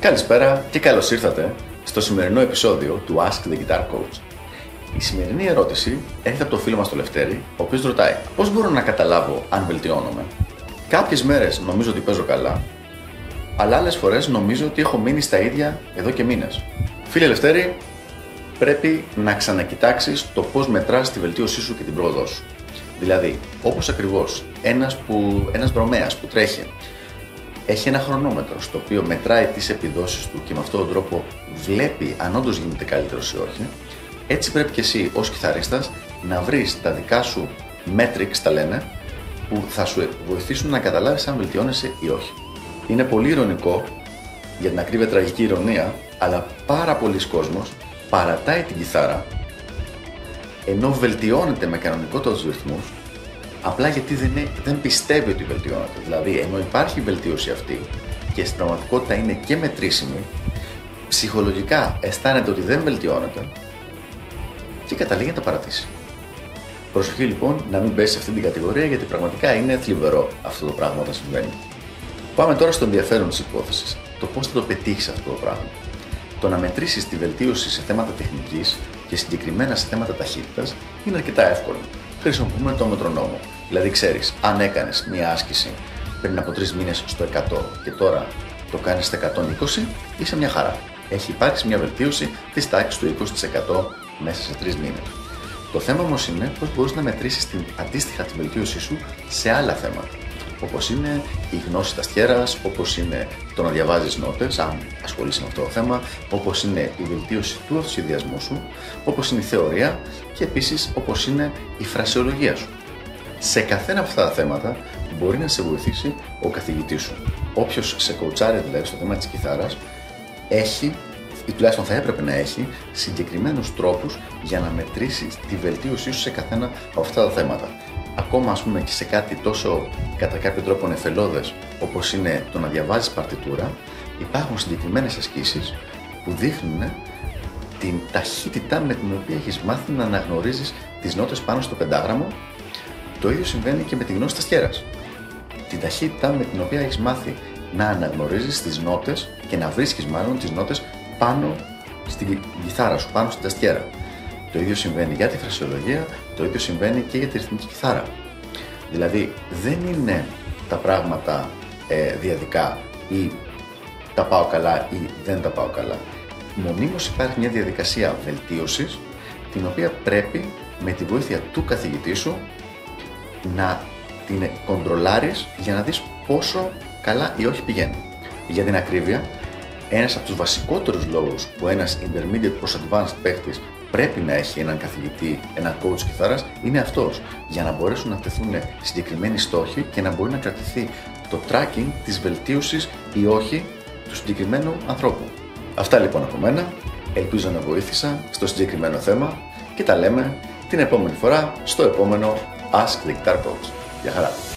Καλησπέρα και καλώς ήρθατε στο σημερινό επεισόδιο του Ask the Guitar Coach. Η σημερινή ερώτηση έρχεται από το φίλο μας τον Λευτέρη, ο οποίος ρωτάει: πώς μπορώ να καταλάβω αν βελτιώνομαι? Κάποιες μέρες νομίζω ότι παίζω καλά, αλλά άλλες φορές νομίζω ότι έχω μείνει στα ίδια εδώ και μήνες. Φίλε Λευτέρη, πρέπει να ξανακοιτάξεις το πώς μετράς τη βελτίωσή σου και την πρόοδό σου. Δηλαδή, όπως ακριβώς ένας δρομέας που τρέχει έχει ένα χρονόμετρο στο οποίο μετράει τις επιδόσεις του και με αυτόν τον τρόπο βλέπει αν όντως γίνεται καλύτερος ή όχι, έτσι πρέπει και εσύ ως κιθαρίστας να βρεις τα δικά σου metrics, τα λένε, που θα σου βοηθήσουν να καταλάβεις αν βελτιώνεσαι ή όχι. Είναι πολύ ηρωνικό, για την ακρίβεια τραγική ηρωνία, αλλά πάρα πολλοί κόσμος παρατάει την κιθάρα ενώ βελτιώνεται με κανονικότατους ρυθμούς, απλά γιατί δεν πιστεύει ότι βελτιώνεται. Δηλαδή, ενώ υπάρχει η βελτίωση αυτή και στην πραγματικότητα είναι και μετρήσιμη, ψυχολογικά αισθάνεται ότι δεν βελτιώνεται και καταλήγει να τα παρατήσει. Προσοχή λοιπόν να μην πέσει σε αυτή την κατηγορία, γιατί πραγματικά είναι θλιβερό αυτό το πράγμα όταν συμβαίνει. Πάμε τώρα στο ενδιαφέρον της υπόθεσης. Το πώς θα το πετύχεις αυτό το πράγμα. Το να μετρήσεις τη βελτίωση σε θέματα τεχνικής και συγκεκριμένα σε θέματα ταχύτητας είναι αρκετά εύκολο. Χρησιμοποιούμε το μετρονόμο. Δηλαδή, ξέρεις, αν έκανες μία άσκηση πριν από 3 μήνες στο 100 και τώρα το κάνεις στο 120, είσαι μια χαρά. Έχει υπάρξει μια βελτίωση της τάξης του 20% μέσα σε 3 μήνες. Το θέμα όμως είναι πώς μπορείς να μετρήσεις την αντίστοιχα τη βελτίωσή σου σε άλλα θέματα. Όπως είναι η γνώση ταστιέρας, όπως είναι το να διαβάζεις νότες, αν ασχολείσαι με αυτό το θέμα, όπως είναι η βελτίωση του αυτοσυνδυασμού σου, όπως είναι η θεωρία και επίσης όπως είναι η φρασεολογία σου. Σε καθένα από αυτά τα θέματα μπορεί να σε βοηθήσει ο καθηγητής σου. Όποιος σε κοουτσάρει δηλαδή στο θέμα της κιθάρας, έχει, ή τουλάχιστον θα έπρεπε να έχει, συγκεκριμένους τρόπους για να μετρήσει τη βελτίωσή σου σε καθένα από αυτά τα θέματα. Ακόμα, ας πούμε, και σε κάτι τόσο κατά κάποιο τρόπο νεφελώδες όπως είναι το να διαβάζεις παρτιτούρα, υπάρχουν συγκεκριμένες ασκήσεις που δείχνουν την ταχύτητα με την οποία έχεις μάθει να αναγνωρίζεις τις νότες πάνω στο πεντάγραμμο. Το ίδιο συμβαίνει και με τη γνώση ταστιέρας. Την ταχύτητα με την οποία έχεις μάθει να αναγνωρίζεις τις νότες και να βρίσκεις μάλλον τις νότες πάνω στην κιθάρα σου, πάνω στην ταστιέρα. Το ίδιο συμβαίνει για τη φρασιολογία, το ίδιο συμβαίνει και για τη ρυθμική κιθάρα. Δηλαδή, δεν είναι τα πράγματα διαδικά ή τα πάω καλά ή δεν τα πάω καλά. Μονίμως υπάρχει μια διαδικασία βελτίωσης, την οποία πρέπει με τη βοήθεια του καθηγητή σου να την κοντρολάρεις για να δεις πόσο καλά ή όχι πηγαίνει. Για την ακρίβεια, ένας από τους βασικότερους λόγους που ένας intermediate προς advanced παίκτης πρέπει να έχει έναν καθηγητή, έναν coach κιθάρας, είναι αυτός, για να μπορέσουν να τεθούν συγκεκριμένοι στόχοι και να μπορεί να κρατηθεί το tracking της βελτίωσης ή όχι του συγκεκριμένου ανθρώπου. Αυτά λοιπόν από μένα, ελπίζω να βοήθησα στο συγκεκριμένο θέμα και τα λέμε την επόμενη φορά στο επόμενο Ask the Guitar Coach. Γεια χαρά!